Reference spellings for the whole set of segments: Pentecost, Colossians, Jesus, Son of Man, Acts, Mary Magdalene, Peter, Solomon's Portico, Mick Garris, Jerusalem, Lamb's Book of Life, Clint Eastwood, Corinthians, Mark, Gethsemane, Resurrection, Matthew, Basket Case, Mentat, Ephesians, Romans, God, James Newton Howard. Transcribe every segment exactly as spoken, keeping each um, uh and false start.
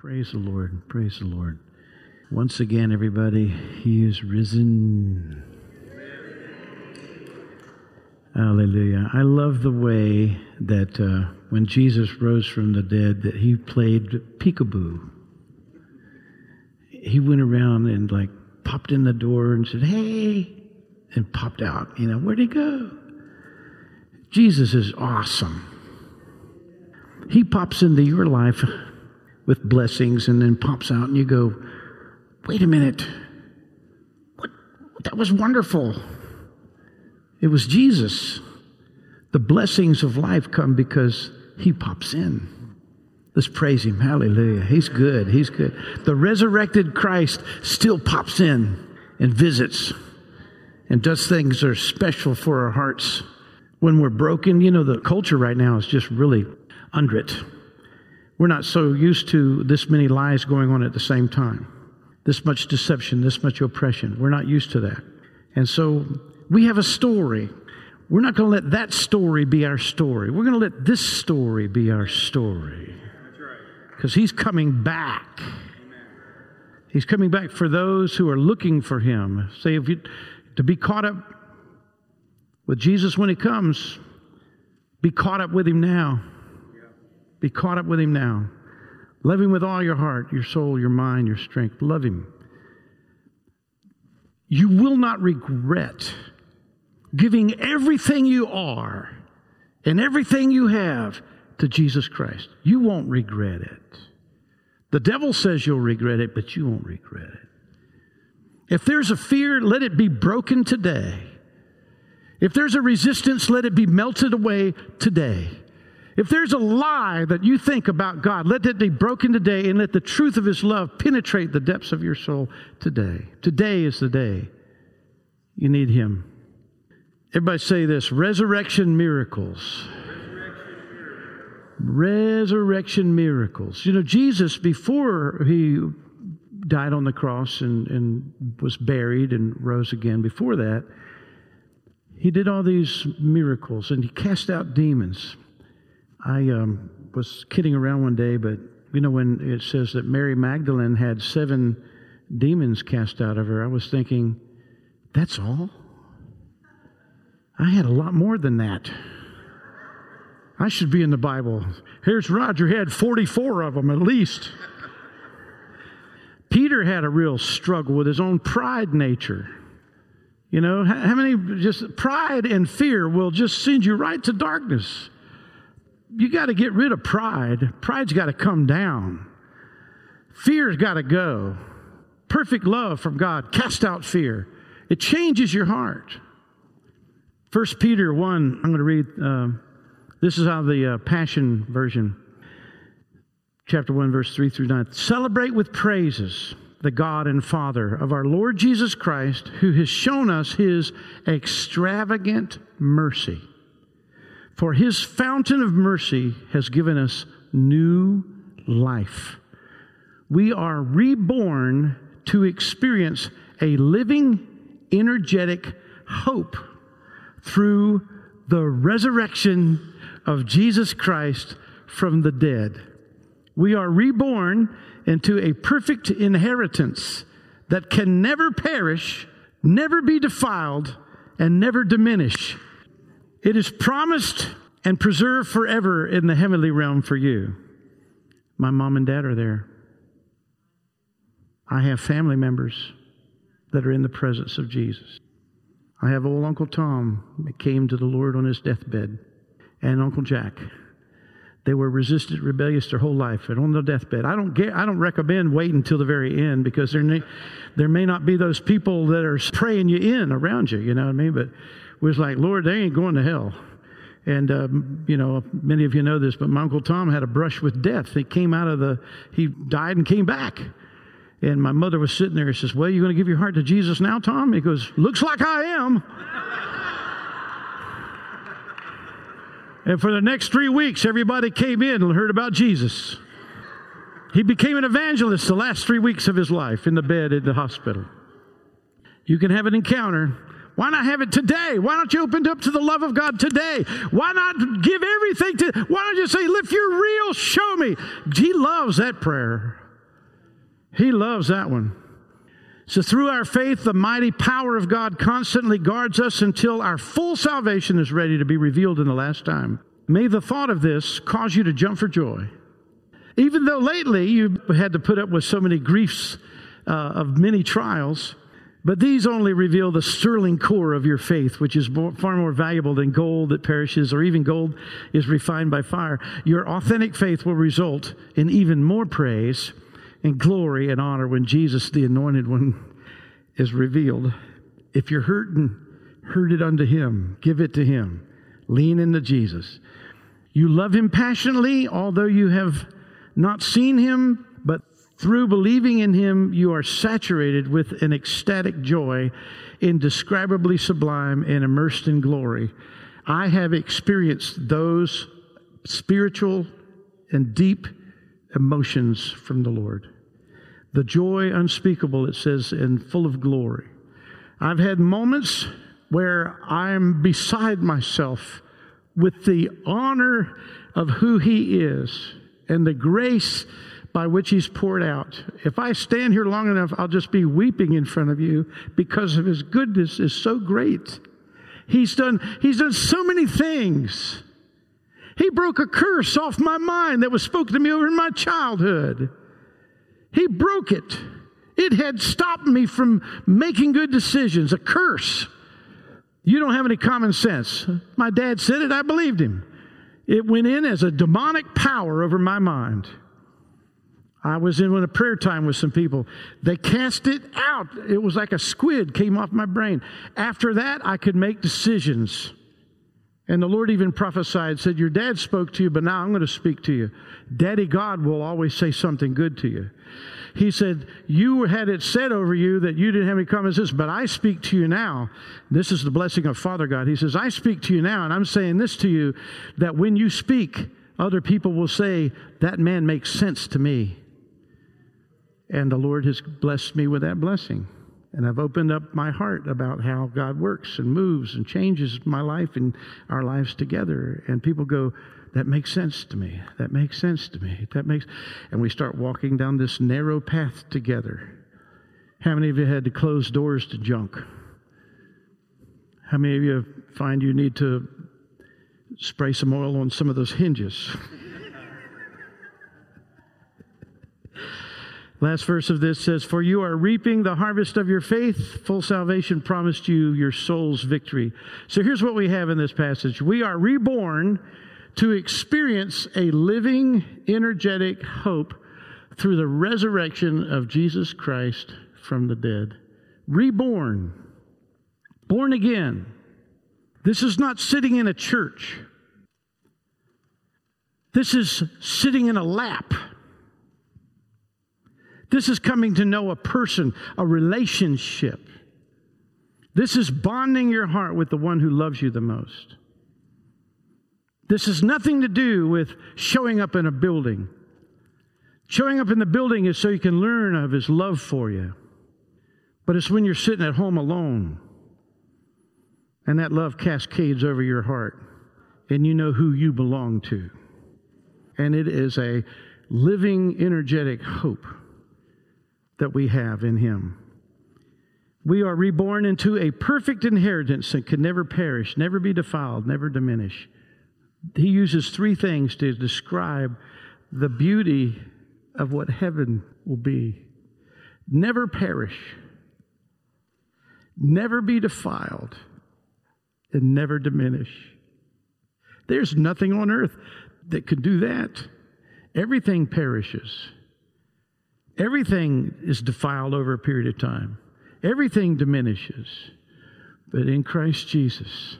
Praise the Lord. Praise the Lord. Once again, everybody, He is risen. Hallelujah. I love the way that uh, when Jesus rose from the dead, that He played peekaboo. He went around and like popped in the door and said, hey, and popped out. You know, where'd He go? Jesus is awesome. He pops into your life with blessings and then pops out and you go, wait a minute, what? That was wonderful. It was Jesus. The blessings of life come because He pops in. Let's praise Him. Hallelujah. He's good. He's good. The resurrected Christ still pops in and visits and does things that are special for our hearts. When we're broken, you know, the culture right now is just really under it. We're not so used to this many lies going on at the same time. This much deception, this much oppression. We're not used to that. And so we have a story. We're not going to let that story be our story. We're going to let this story be our story. Because He's coming back. He's coming back for those who are looking for Him. Say, if you, to be caught up with Jesus when He comes, be caught up with Him now. Be caught up with Him now. Love Him with all your heart, your soul, your mind, your strength. Love Him. You will not regret giving everything you are and everything you have to Jesus Christ. You won't regret it. The devil says you'll regret it, but you won't regret it. If there's a fear, let it be broken today. If there's a resistance, let it be melted away today. If there's a lie that you think about God, let it be broken today and let the truth of His love penetrate the depths of your soul today. Today is the day you need Him. Everybody say this, resurrection miracles. Resurrection miracles. Resurrection miracles. You know, Jesus, before He died on the cross and, and was buried and rose again before that, He did all these miracles and He cast out demons. I um, was kidding around one day, but you know when it says that Mary Magdalene had seven demons cast out of her, I was thinking, that's all? I had a lot more than that. I should be in the Bible. Here's Roger, he had forty-four of them at least. Peter had a real struggle with his own pride nature. You know, how many, just pride and fear will just send you right to darkness. You got to get rid of pride. Pride's got to come down. Fear's got to go. Perfect love from God. Cast out fear. It changes your heart. First Peter one, I'm going to read, uh, this is out of the uh, Passion Version. Chapter one, verse three through nine. Celebrate with praises the God and Father of our Lord Jesus Christ, who has shown us His extravagant mercy. For His fountain of mercy has given us new life. We are reborn to experience a living, energetic hope through the resurrection of Jesus Christ from the dead. We are reborn into a perfect inheritance that can never perish, never be defiled, and never diminish. It is promised and preserved forever in the heavenly realm for you. My mom and dad are there. I have family members that are in the presence of Jesus. I have old Uncle Tom that came to the Lord on his deathbed, and Uncle Jack. They were resistant, rebellious their whole life, and on their deathbed. I don't get, I don't recommend waiting until the very end, because there may, there may not be those people that are praying you in around you, you know what I mean? But we was like, Lord, they ain't going to hell. And, um, you know, many of you know this, but my Uncle Tom had a brush with death. He came out of the, he died and came back. And my mother was sitting there and says, well, you going to give your heart to Jesus now, Tom? He goes, looks like I am. And for the next three weeks, everybody came in and heard about Jesus. He became an evangelist the last three weeks of his life in the bed at the hospital. You can have an encounter. Why not have it today? Why don't you open up to the love of God today? Why not give everything to, why don't you say, if you're real, show me. He loves that prayer. He loves that one. So through our faith, the mighty power of God constantly guards us until our full salvation is ready to be revealed in the last time. May the thought of this cause you to jump for joy. Even though lately you've had to put up with so many griefs uh, of many trials, but these only reveal the sterling core of your faith, which is more, far more valuable than gold that perishes, or even gold is refined by fire. Your authentic faith will result in even more praise and glory and honor when Jesus, the Anointed One, is revealed. If you're hurting, hurt it unto Him. Give it to Him. Lean into Jesus. You love Him passionately, although you have not seen Him, but through believing in Him, you are saturated with an ecstatic joy, indescribably sublime and immersed in glory. I have experienced those spiritual and deep emotions from the Lord. The joy unspeakable, it says, and full of glory. I've had moments where I'm beside myself with the honor of who He is and the grace by which He's poured out. If I stand here long enough, I'll just be weeping in front of you because of His goodness is so great. He's done, he's done so many things. He broke a curse off my mind that was spoken to me over in my childhood. He broke it. It had stopped me from making good decisions, a curse. You don't have any common sense. My dad said it, I believed him. It went in as a demonic power over my mind. I was in a prayer time with some people. They cast it out. It was like a squid came off my brain. After that, I could make decisions. And the Lord even prophesied, said, your dad spoke to you, but now I'm going to speak to you. Daddy God will always say something good to you. He said, you had it said over you that you didn't have any common sense, but I speak to you now. This is the blessing of Father God. He says, I speak to you now, and I'm saying this to you, that when you speak, other people will say, that man makes sense to me. And the Lord has blessed me with that blessing. And I've opened up my heart about how God works and moves and changes my life and our lives together. And people go, that makes sense to me. That makes sense to me. That makes, and we start walking down this narrow path together. How many of you had to close doors to junk? How many of you find you need to spray some oil on some of those hinges? Last verse of this says, for you are reaping the harvest of your faith. Full salvation promised you your soul's victory. So here's what we have in this passage. We are reborn to experience a living, energetic hope through the resurrection of Jesus Christ from the dead. Reborn. Born again. This is not sitting in a church. This is sitting in a lap. This is coming to know a person, a relationship. This is bonding your heart with the one who loves you the most. This has nothing to do with showing up in a building. Showing up in the building is so you can learn of His love for you. But it's when you're sitting at home alone, and that love cascades over your heart, and you know who you belong to. And it is a living, energetic hope that we have in Him. We are reborn into a perfect inheritance that can never perish, never be defiled, never diminish. He uses three things to describe the beauty of what heaven will be. Never perish, never be defiled, and never diminish. There's nothing on earth that could do that. Everything perishes. Everything is defiled over a period of time. Everything diminishes. But in Christ Jesus,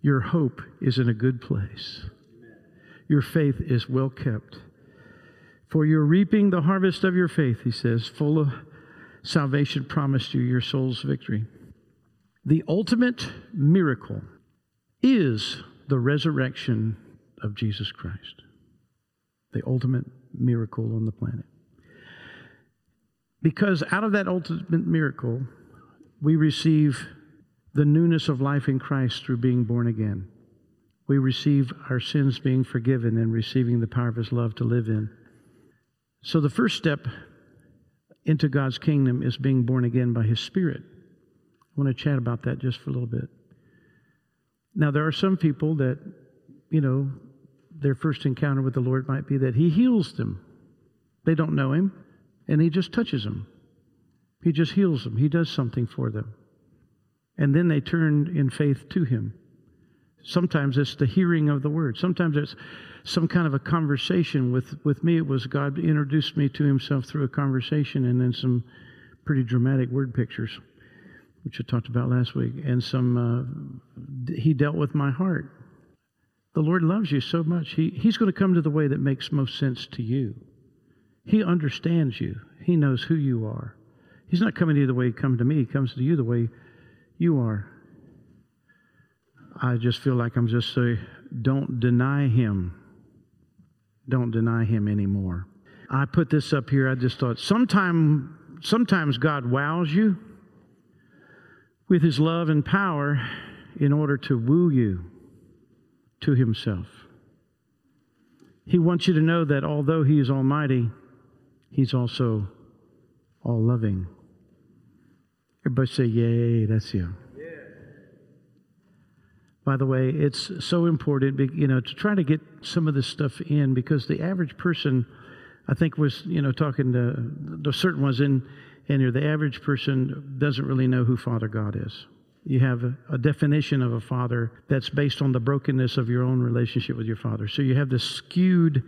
your hope is in a good place. Your faith is well kept. For you're reaping the harvest of your faith, he says, full of salvation promised you your soul's victory. The ultimate miracle is the resurrection of Jesus Christ. The ultimate miracle on the planet. Because out of that ultimate miracle, we receive the newness of life in Christ through being born again. We receive our sins being forgiven and receiving the power of His love to live in. So the first step into God's kingdom is being born again by His Spirit. I want to chat about that just for a little bit. Now, there are some people that, you know, their first encounter with the Lord might be that He heals them. They don't know Him, and He just touches them. He just heals them. He does something for them. And then they turn in faith to Him. Sometimes it's the hearing of the Word. Sometimes it's some kind of a conversation. With, with me, it was God introduced me to Himself through a conversation and then some pretty dramatic word pictures, which I talked about last week, and some, uh, He dealt with my heart. The Lord loves you so much. He, he's going to come to the way that makes most sense to you. He understands you. He knows who you are. He's not coming to you the way He comes to me. He comes to you the way you are. I just feel like I'm just saying, don't deny Him. Don't deny Him anymore. I put this up here. I just thought, sometime, sometimes God wows you with His love and power in order to woo you to Himself. He wants you to know that although He is almighty, He's also all-loving. Everybody say, yay, that's you. Yeah. By the way, it's so important, you know, to try to get some of this stuff in, because the average person, I think, was, you know, talking to, to certain ones in, in here, the average person doesn't really know who Father God is. You have a definition of a father that's based on the brokenness of your own relationship with your father. So you have this skewed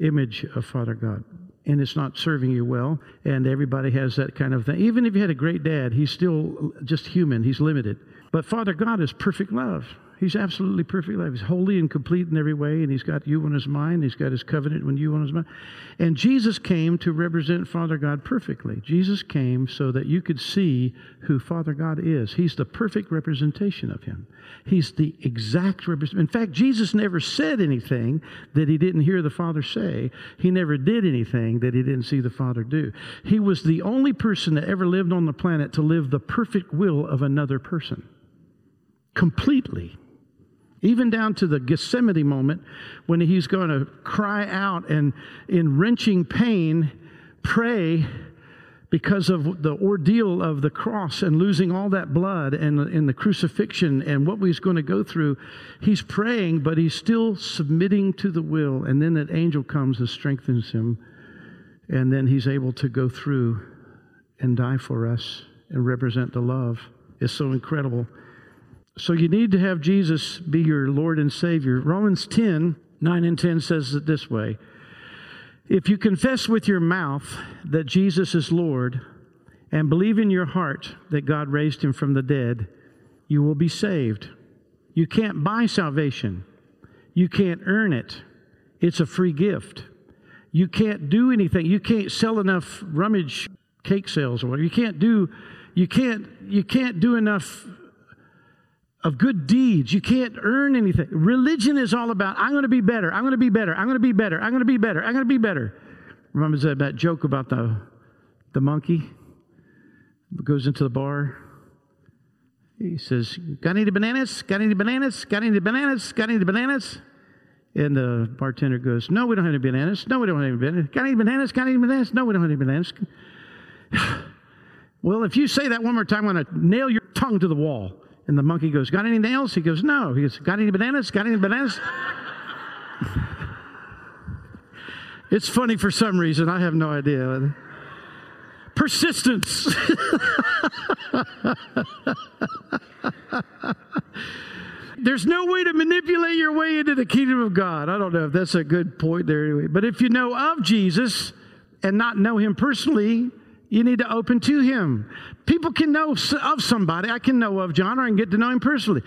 image of Father God, and it's not serving you well, and everybody has that kind of thing. Even if you had a great dad, he's still just human. He's limited. But Father God is perfect love. He's absolutely perfect love. He's holy and complete in every way, and He's got you on His mind. He's got His covenant with you on His mind. And Jesus came to represent Father God perfectly. Jesus came so that you could see who Father God is. He's the perfect representation of Him. He's the exact representation. In fact, Jesus never said anything that He didn't hear the Father say. He never did anything that He didn't see the Father do. He was the only person that ever lived on the planet to live the perfect will of another person. Completely. Even down to the Gethsemane moment when He's going to cry out and in wrenching pain pray because of the ordeal of the cross and losing all that blood and, and the crucifixion and what He's going to go through. He's praying, but He's still submitting to the will. And then that angel comes and strengthens Him. And then He's able to go through and die for us and represent the love. It's so incredible. So you need to have Jesus be your Lord and Savior. Romans ten, nine and ten says it this way. If you confess with your mouth that Jesus is Lord and believe in your heart that God raised Him from the dead, you will be saved. You can't buy salvation. You can't earn it. It's a free gift. You can't do anything. You can't sell enough rummage cake sales or whatever. You can't do, you can't, you can't do enough of good deeds. You can't earn anything. Religion is all about, I'm going to be better, I'm going to be better, I'm going to be better, I'm going to be better, I'm going to be better. Remember that, that joke about the, the monkey that goes into the bar? He says, got any bananas? Got any bananas? Got any bananas? Got any bananas? And the bartender goes, no, we don't have any bananas. No, we don't have any bananas. Got any bananas? Got any bananas? No, we don't have any bananas. Well, if you say that one more time, I'm going to nail your tongue to the wall. And the monkey goes, got any nails? He goes, no. He goes, got any bananas? Got any bananas? It's funny for some reason. I have no idea. Persistence. There's no way to manipulate your way into the kingdom of God. I don't know if that's a good point there anyway. But if you know of Jesus and not know Him personally, you need to open to Him. People can know of somebody. I can know of John, or I can get to know him personally.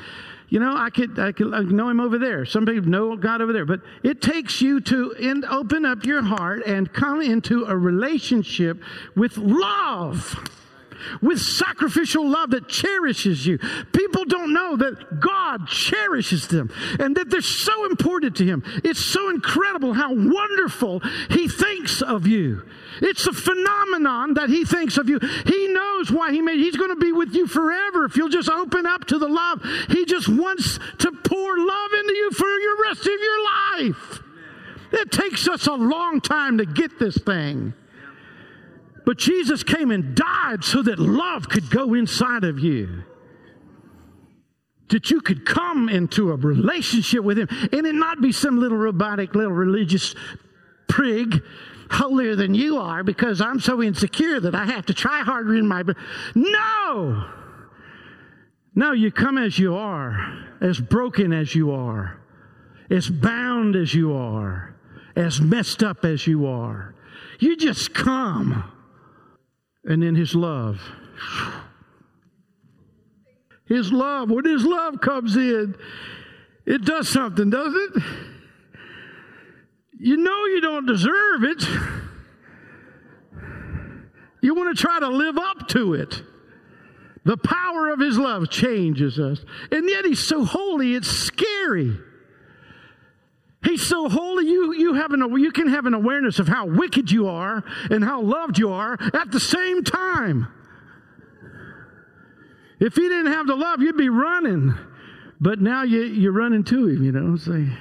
You know, I could I could know him over there. Some people know God over there. But it takes you to end, open up your heart and come into a relationship with love, with sacrificial love that cherishes you. People don't know that God cherishes them and that they're so important to Him. It's so incredible how wonderful He thinks of you. It's a phenomenon that He thinks of you. He knows why He made you. He's going to be with you forever if you'll just open up to the love. He just wants to pour love into you for the rest of your life. It takes us a long time to get this thing. But Jesus came and died so that love could go inside of you. That you could come into a relationship with Him. And it not be some little robotic, little religious prig, holier than you are, because I'm so insecure that I have to try harder in my... No! No, you come as you are, as broken as you are, as bound as you are, as messed up as you are. You just come. And then His love... His love, when His love comes in, it does something, doesn't it? You know you don't deserve it. You want to try to live up to it. The power of His love changes us. And yet He's so holy, it's scary. He's so holy, you, you, have an, you can have an awareness of how wicked you are and how loved you are at the same time. If He didn't have the love, you'd be running. But now you, you're running to Him, you know. Say, like,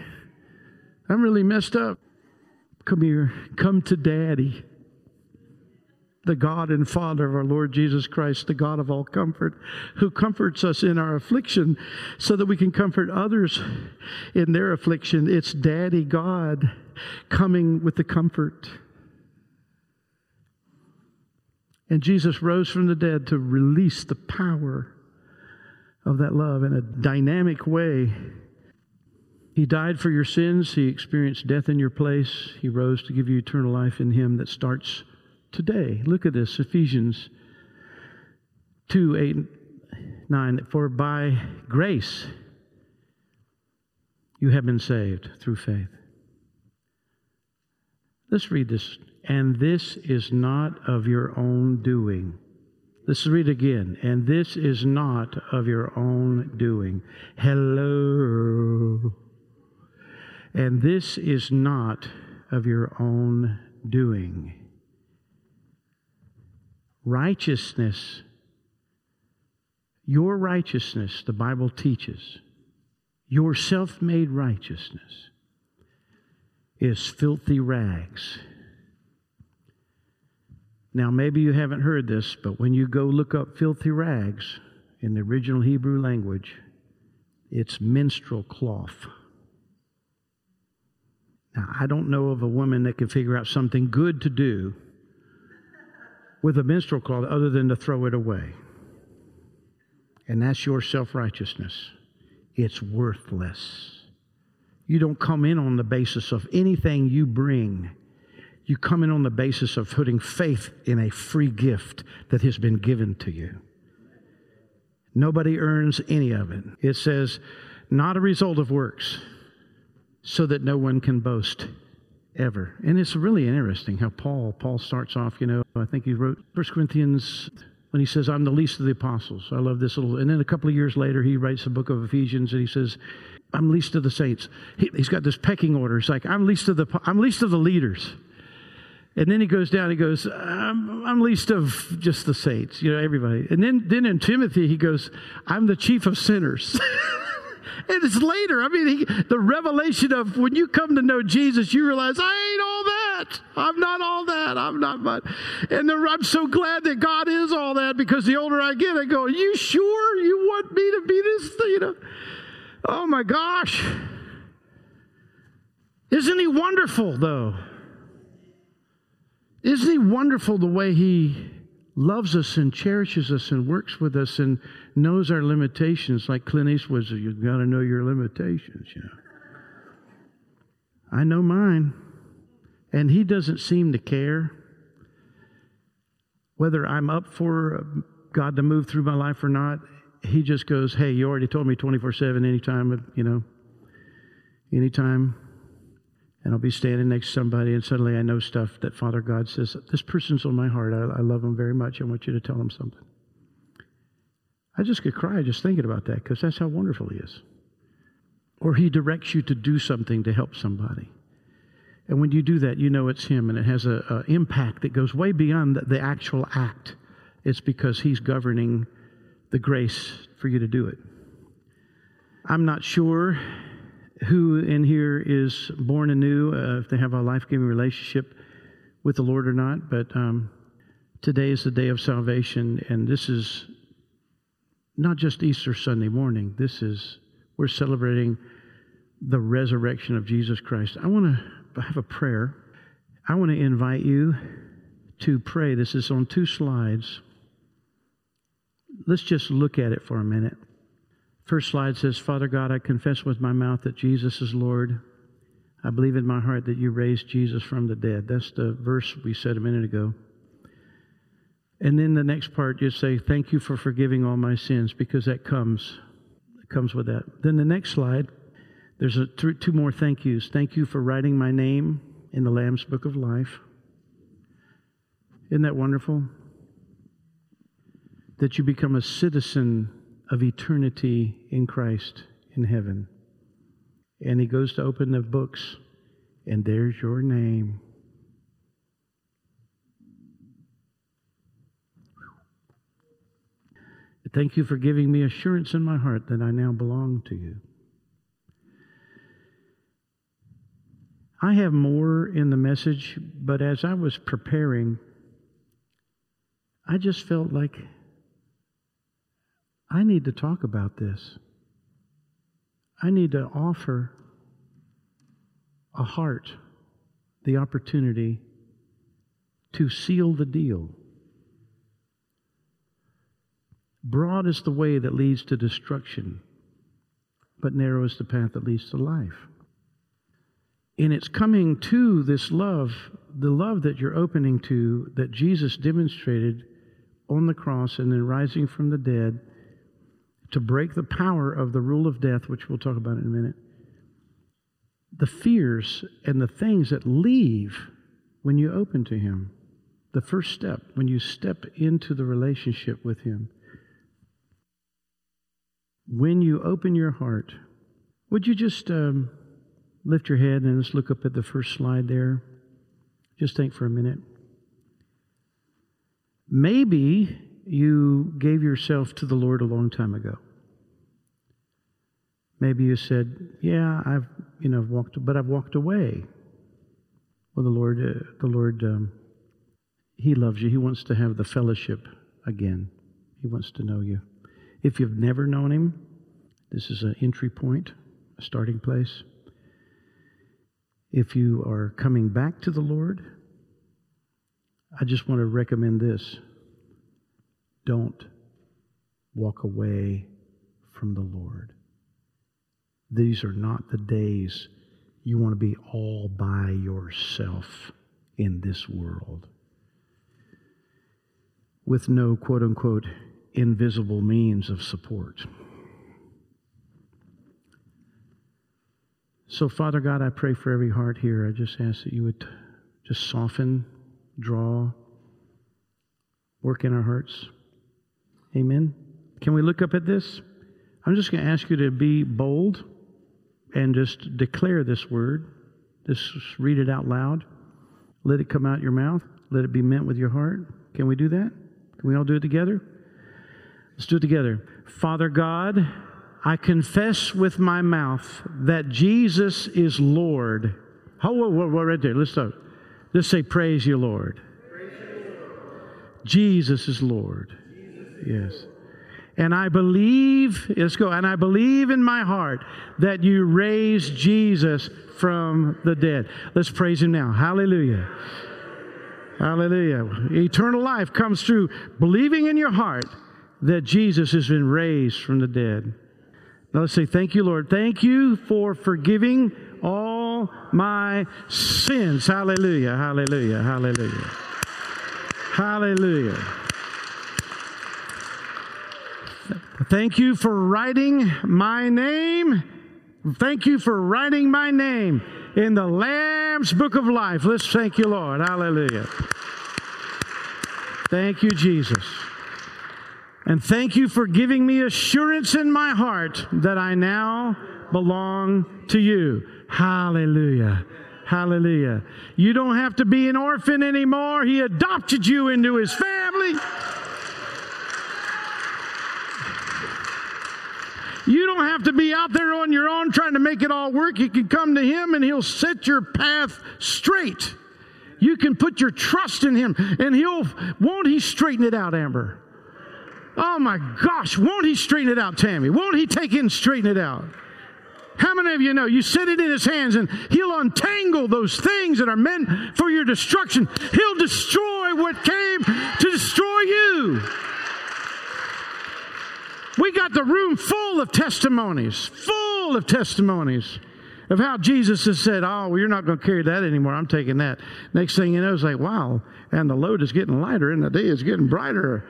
I'm really messed up. Come here. Come to Daddy. The God and Father of our Lord Jesus Christ, the God of all comfort, who comforts us in our affliction so that we can comfort others in their affliction. It's Daddy God coming with the comfort. And Jesus rose from the dead to release the power of that love in a dynamic way. He died for your sins. He experienced death in your place. He rose to give you eternal life in Him that starts today. Look at this, Ephesians two, eight, nine. For by grace you have been saved through faith. Let's read this. And this is not of your own doing. Let's read again. And this is not of your own doing. Hello. And this is not of your own doing. Righteousness, your righteousness, the Bible teaches, your self-made righteousness is filthy rags. Now, maybe you haven't heard this, but when you go look up filthy rags in the original Hebrew language, it's menstrual cloth. Now, I don't know of a woman that can figure out something good to do with a menstrual cloth other than to throw it away. And that's your self-righteousness. It's worthless. You don't come in on the basis of anything you bring. You come in on the basis of putting faith in a free gift that has been given to you. Nobody earns any of it. It says, not a result of works, so that no one can boast ever. And it's really interesting how Paul, Paul starts off, you know, I think he wrote First Corinthians when he says, I'm the least of the apostles. I love this little, and then a couple of years later, he writes the book of Ephesians and he says, I'm least of the saints. He, he's got this pecking order. It's like, I'm least of the, I'm least of the leaders. And then he goes down, he goes, I'm, I'm least of just the saints, you know, everybody. And then then in Timothy, he goes, I'm the chief of sinners. And it's later. I mean, he, the revelation of when you come to know Jesus, you realize, I ain't all that. I'm not all that. I'm not much. And the, I'm so glad that God is all that, because the older I get, I go, are you sure you want me to be this, you know? Oh, my gosh. Isn't He wonderful, though? Isn't He wonderful the way He loves us and cherishes us and works with us and knows our limitations? Like Clint Eastwood said, you've got to know your limitations, you know. I know mine. And He doesn't seem to care whether I'm up for God to move through my life or not. He just goes, hey, you already told me twenty-four seven, anytime, you know, anytime. And I'll be standing next to somebody, and suddenly I know stuff that Father God says, this person's on my heart. I, I love him very much. I want you to tell him something. I just could cry just thinking about that, because that's how wonderful He is. Or He directs you to do something to help somebody. And when you do that, you know it's Him, and it has an impact that goes way beyond the, the actual act. It's because He's governing the grace for you to do it. I'm not sure who in here is born anew, uh, if they have a life-giving relationship with the Lord or not, but um, Today is the day of salvation, and this is not just Easter Sunday morning. This is, we're celebrating the resurrection of Jesus Christ. I want to have a prayer. I want to invite you to pray. This is on two slides. Let's just look at it for a minute. First slide says, Father God, I confess with my mouth that Jesus is Lord. I believe in my heart that you raised Jesus from the dead. That's the verse we said a minute ago. And then the next part, just say, thank you for forgiving all my sins, because that comes, it comes with that. Then the next slide, there's a th- two more thank yous. Thank you for writing my name in the Lamb's Book of Life. Isn't that wonderful? That you become a citizen of eternity in Christ in heaven. And he goes to open the books, and there's your name. Thank you for giving me assurance in my heart that I now belong to you. I have more in the message, but as I was preparing, I just felt like I need to talk about this. I need to offer a heart the opportunity to seal the deal. Broad is the way that leads to destruction, but narrow is the path that leads to life. And it's coming to this love, the love that you're opening to, that Jesus demonstrated on the cross and then rising from the dead, to break the power of the rule of death, which we'll talk about in a minute. The fears and the things that leave when you open to him. The first step, when you step into the relationship with him. When you open your heart, would you just um, lift your head and let's look up at the first slide there? Just think for a minute. Maybe you gave yourself to the Lord a long time ago. Maybe you said, yeah, I've, you know, walked, but I've walked away. Well, the Lord, uh, the Lord, um, he loves you. He wants to have the fellowship again. He wants to know you. If you've never known him, this is an entry point, a starting place. If you are coming back to the Lord, I just want to recommend this. Don't walk away from the Lord. These are not the days you want to be all by yourself in this world with no quote-unquote invisible means of support. So, Father God, I pray for every heart here. I just ask that you would just soften, draw, work in our hearts. Amen. Can we look up at this? I'm just going to ask you to be bold and just declare this word. Just read it out loud. Let it come out your mouth. Let it be meant with your heart. Can we do that? Can we all do it together? Let's do it together. Father God, I confess with my mouth that Jesus is Lord. Oh, whoa, whoa, whoa, right there. Let's start. Let's say, praise you, Lord. Praise you, Lord. Jesus is Lord. Yes. And I believe, let's go, and I believe in my heart that you raised Jesus from the dead. Let's praise him now. Hallelujah. Hallelujah. Eternal life comes through believing in your heart that Jesus has been raised from the dead. Now let's say, thank you, Lord. Thank you for forgiving all my sins. Hallelujah. Hallelujah. Hallelujah. Hallelujah. Thank you for writing my name. Thank you for writing my name in the Lamb's Book of Life. Let's thank you, Lord. Hallelujah. Thank you, Jesus. And thank you for giving me assurance in my heart that I now belong to you. Hallelujah. Hallelujah. You don't have to be an orphan anymore. He adopted you into his family. You don't have to be out there on your own trying to make it all work. You can come to him and he'll set your path straight. You can put your trust in Him, and He'll, won't He straighten it out, Amber? Oh my gosh, won't He straighten it out, Tammy? Won't He take it and straighten it out? How many of you know you set it in His hands and He'll untangle those things that are meant for your destruction? He'll destroy what came to destroy you. We got the room full of testimonies, full of testimonies of how Jesus has said, oh, well, you're not going to carry that anymore. I'm taking that. Next thing you know, it's like, wow, and the load is getting lighter and the day is getting brighter.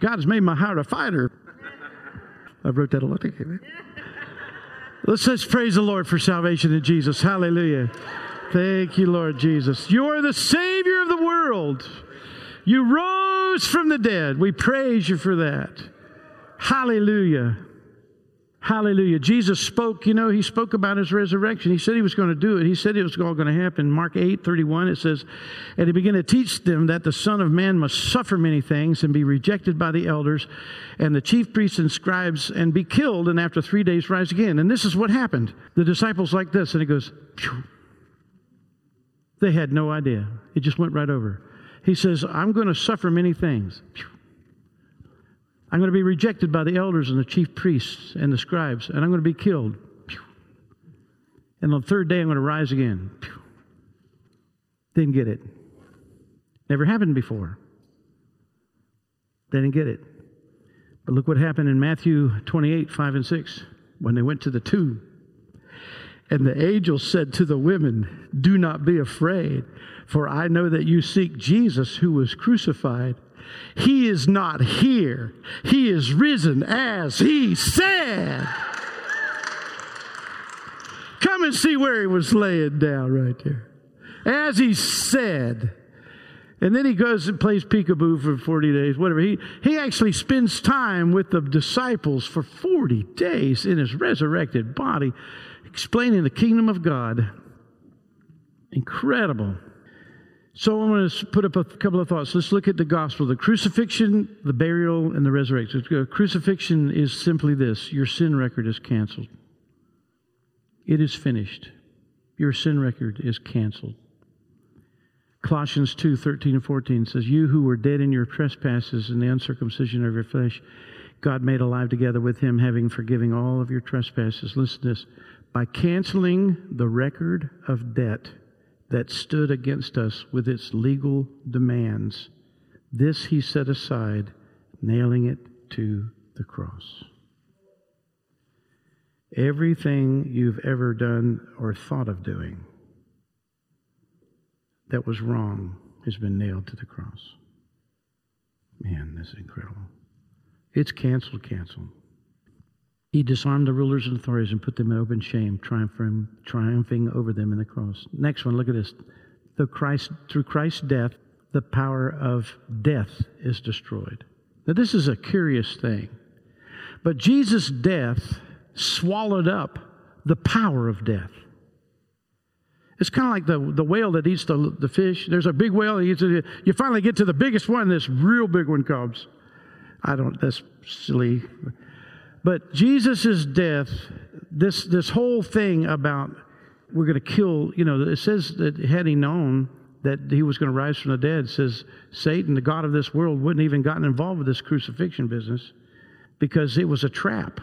God's made my heart a fighter. I wrote that a lot. Let's, let's praise the Lord for salvation in Jesus. Hallelujah. Thank you, Lord Jesus. You are the Savior of the world. You rose from the dead. We praise you for that. Hallelujah. Hallelujah. Jesus spoke, you know, He spoke about His resurrection. He said He was going to do it. He said it was all going to happen. Mark eight thirty-one, it says, and He began to teach them that the Son of Man must suffer many things and be rejected by the elders and the chief priests and scribes and be killed and after three days rise again. And this is what happened. The disciples like this, and it goes, phew. They had no idea. It just went right over. He says, I'm going to suffer many things. Phew. I'm going to be rejected by the elders and the chief priests and the scribes, and I'm going to be killed. And on the third day, I'm going to rise again. Didn't get it. Never happened before. They didn't get it. But look what happened in Matthew twenty-eight, five and six, when they went to the tomb. And the angel said to the women, do not be afraid, for I know that you seek Jesus who was crucified. He is not here. He is risen as He said. Come and see where He was laying down right there. As He said. And then He goes and plays peekaboo for forty days, whatever. He, he actually spends time with the disciples for forty days in His resurrected body, explaining the kingdom of God. Incredible. So I'm going to put up a couple of thoughts. Let's look at the gospel, the crucifixion, the burial, and the resurrection. Crucifixion is simply this. Your sin record is canceled. It is finished. Your sin record is canceled. Colossians two, thirteen and fourteen says, you who were dead in your trespasses and the uncircumcision of your flesh, God made alive together with Him, having forgiven all of your trespasses. Listen to this. By canceling the record of debt that stood against us with its legal demands. This He set aside, nailing it to the cross. Everything you've ever done or thought of doing that was wrong has been nailed to the cross. Man, this is incredible. It's canceled, canceled. He disarmed the rulers and authorities and put them in open shame, triumphing, triumphing over them in the cross. Next one, look at this. Through Christ, through Christ's death, the power of death is destroyed. Now, this is a curious thing. But Jesus' death swallowed up the power of death. It's kind of like the, the whale that eats the, the fish. There's a big whale that eats it. You finally get to the biggest one, this real big one comes. I don't, that's silly. But Jesus' death, this this whole thing about we're going to kill, you know, it says that had He known that He was going to rise from the dead, it says Satan, the god of this world, wouldn't even gotten involved with this crucifixion business because it was a trap.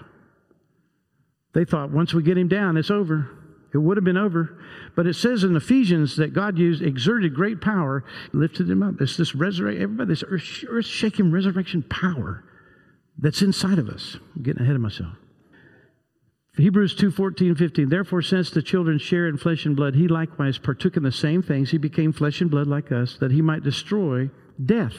They thought once we get Him down, it's over. It would have been over. But it says in Ephesians that God used, exerted great power, lifted Him up. It's this resurrection, everybody, this earth-shaking resurrection power that's inside of us. I'm getting ahead of myself. Hebrews two, fourteen, fifteen. Therefore, since the children share in flesh and blood, He likewise partook in the same things. He became flesh and blood like us, that He might destroy death.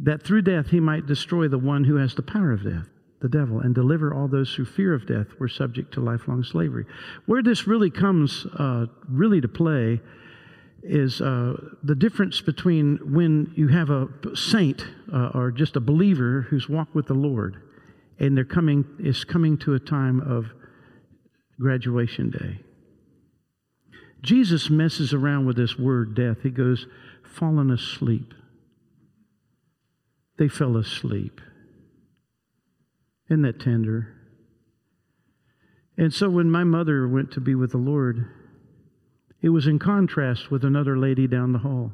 That through death He might destroy the one who has the power of death, the devil, and deliver all those who fear of death were subject to lifelong slavery. Where this really comes uh, really to play is uh, the difference between when you have a saint uh, or just a believer who's walked with the Lord and they're coming is coming to a time of graduation day. Jesus messes around with this word death. He goes, fallen asleep. They fell asleep. Isn't that tender? And so when my mother went to be with the Lord, It was in contrast with another lady down the hall.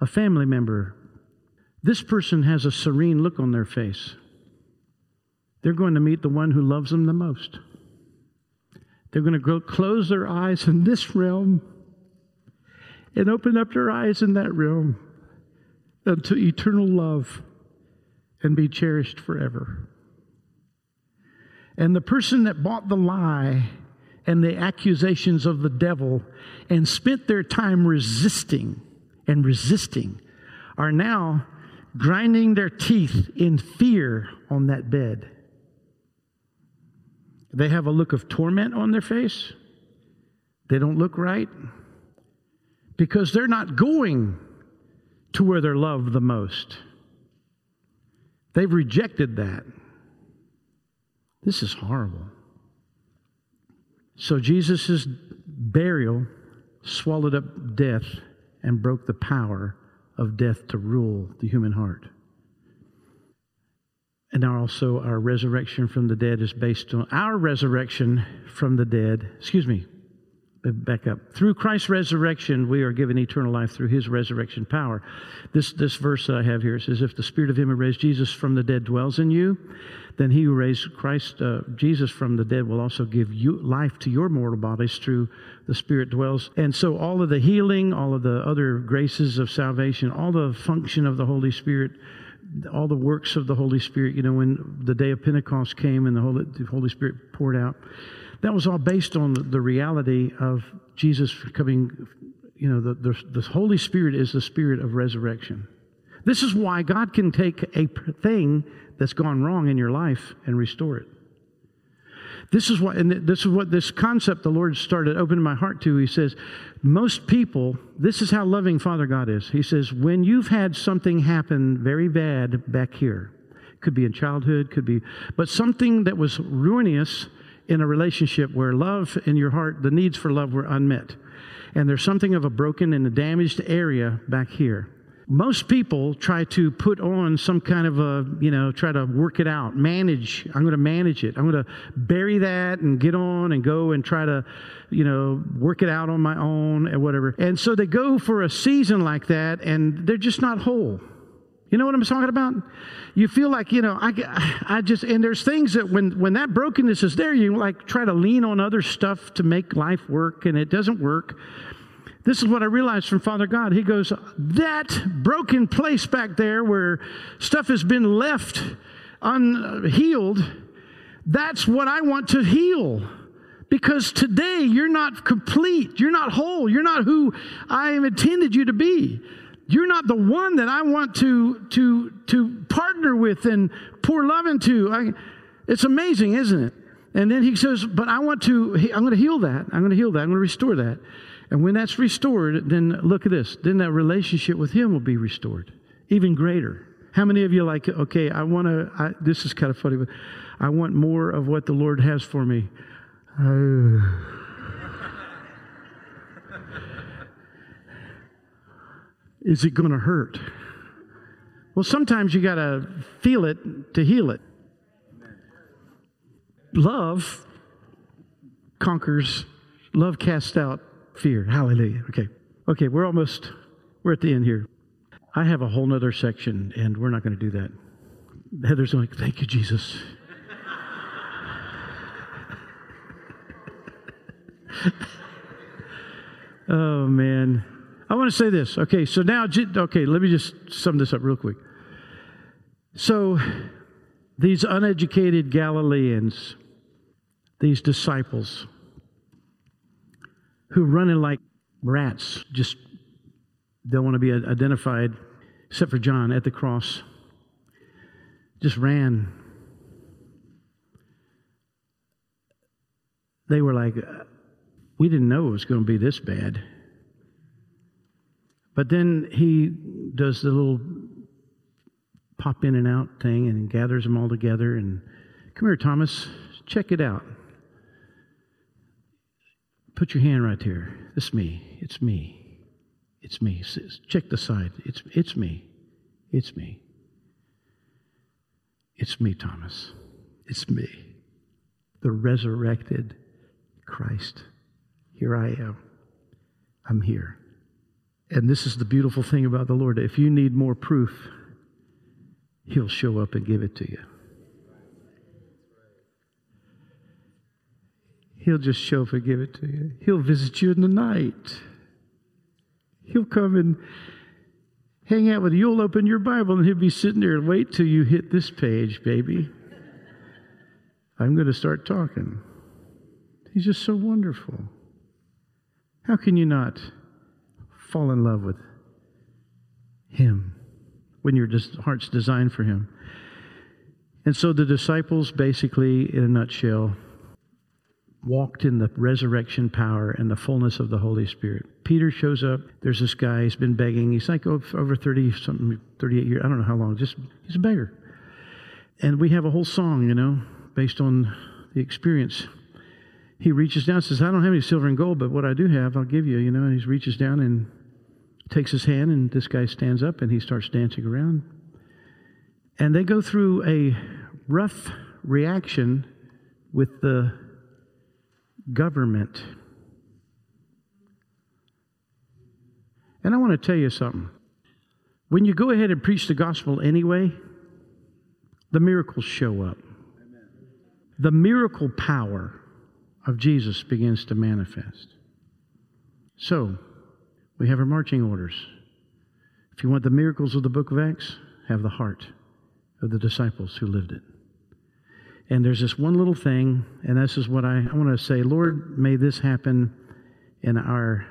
A family member. This person has a serene look on their face. They're going to meet the one who loves them the most. They're going to go close their eyes in this realm and open up their eyes in that realm unto eternal love and be cherished forever. And the person that bought the lie and the accusations of the devil and spent their time resisting and resisting are now grinding their teeth in fear on that bed. They have a look of torment on their face. They don't look right because they're not going to where they're loved the most. They've rejected that. This is horrible. So Jesus' burial swallowed up death and broke the power of death to rule the human heart. And now also our resurrection from the dead is based on our resurrection from the dead. Excuse me. Back up. Through Christ's resurrection, we are given eternal life through his resurrection power. This this verse that I have here says, if the spirit of him who raised Jesus from the dead dwells in you, then he who raised Christ, uh, Jesus from the dead will also give you life to your mortal bodies through the spirit dwells. And so all of the healing, all of the other graces of salvation, all the function of the Holy Spirit, all the works of the Holy Spirit, you know, when the day of Pentecost came and the Holy, the Holy Spirit poured out, that was all based on the reality of Jesus coming, you know, the, the, the Holy Spirit is the spirit of resurrection. This is why God can take a thing that's gone wrong in your life and restore it. This is what, and this is what this concept the Lord started opening my heart to. He says, most people, this is how loving Father God is. He says, when you've had something happen very bad back here, could be in childhood, could be, but something that was ruinous in a relationship where love in your heart, the needs for love were unmet. And there's something of a broken and a damaged area back here. Most people try to put on some kind of a, you know, try to work it out, manage. I'm going to manage it. I'm going to bury that and get on and go and try to, you know, work it out on my own and whatever. And so they go for a season like that, and they're just not whole. You know what I'm talking about? You feel like, you know, I, I just, and there's things that when, when that brokenness is there, you like try to lean on other stuff to make life work, and it doesn't work. This is what I realized from Father God. He goes, that broken place back there where stuff has been left unhealed, that's what I want to heal. Because today you're not complete. You're not whole. You're not who I have intended you to be. You're not the one that I want to to to partner with and pour love into. I, it's amazing, isn't it? And then he says, but I want to, I'm going to heal that. I'm going to heal that. I'm going to restore that. And when that's restored, then look at this. Then that relationship with him will be restored, even greater. How many of you are like, okay, I want to, this is kind of funny, but I want more of what the Lord has for me. Uh, is it going to hurt? Well, sometimes you got to feel it to heal it. Love conquers, love casts out fear. Hallelujah. Okay. Okay, we're almost, we're at the end here. I have a whole nother section, and we're not going to do that. Heather's like, thank you, Jesus. Oh, man. I want to say this. Okay, so now, okay, let me just sum this up real quick. So, these uneducated Galileans, these disciples, who running like rats, just don't want to be identified, except for John at the cross, just ran. They were like, we didn't know it was going to be this bad. But then he does the little pop in and out thing and gathers them all together and, come here, Thomas, check it out. Put your hand right here. It's me. It's me. It's me. Check the side. It's it's me. It's me. It's me, Thomas. It's me. The resurrected Christ, here I am. I'm here. And this is the beautiful thing about the Lord. If you need more proof, He'll show up and give it to you. He'll just show up and give it to you. He'll visit you in the night. He'll come and hang out with you. You'll open your Bible and He'll be sitting there and wait till you hit this page, baby. I'm going to start talking. He's just so wonderful. How can you not fall in love with Him when your heart's designed for Him? And so the disciples basically, in a nutshell, walked in the resurrection power and the fullness of the Holy Spirit. Peter shows up. There's this guy. He's been begging. He's like over thirty-something, thirty-eight years. I don't know how long. Just he's a beggar. And we have a whole song, you know, based on the experience. He reaches down and says, I don't have any silver and gold, but what I do have, I'll give you, you know. And he reaches down and takes his hand, and this guy stands up, and he starts dancing around. And they go through a rough reaction with the government. And I want to tell you something. When you go ahead and preach the gospel anyway, the miracles show up. Amen. The miracle power of Jesus begins to manifest. So, we have our marching orders. If you want the miracles of the book of Acts, have the heart of the disciples who lived it. And there's this one little thing, and this is what I, I want to say. Lord, may this happen in our,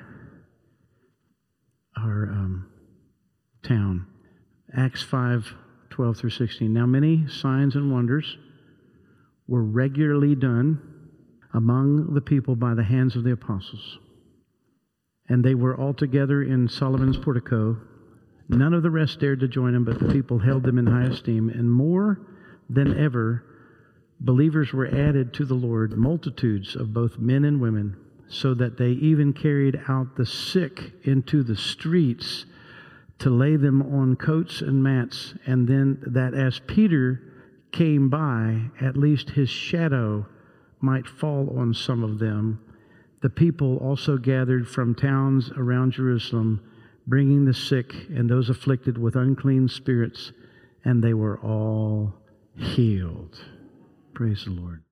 our um, town. Acts five twelve through sixteen. Now many signs and wonders were regularly done among the people by the hands of the apostles. And they were all together in Solomon's Portico. None of the rest dared to join them, but the people held them in high esteem. And more than ever, believers were added to the Lord, multitudes of both men and women, so that they even carried out the sick into the streets to lay them on coats and mats, and then that as Peter came by, at least his shadow might fall on some of them. The people also gathered from towns around Jerusalem, bringing the sick and those afflicted with unclean spirits, and they were all healed. Praise the Lord.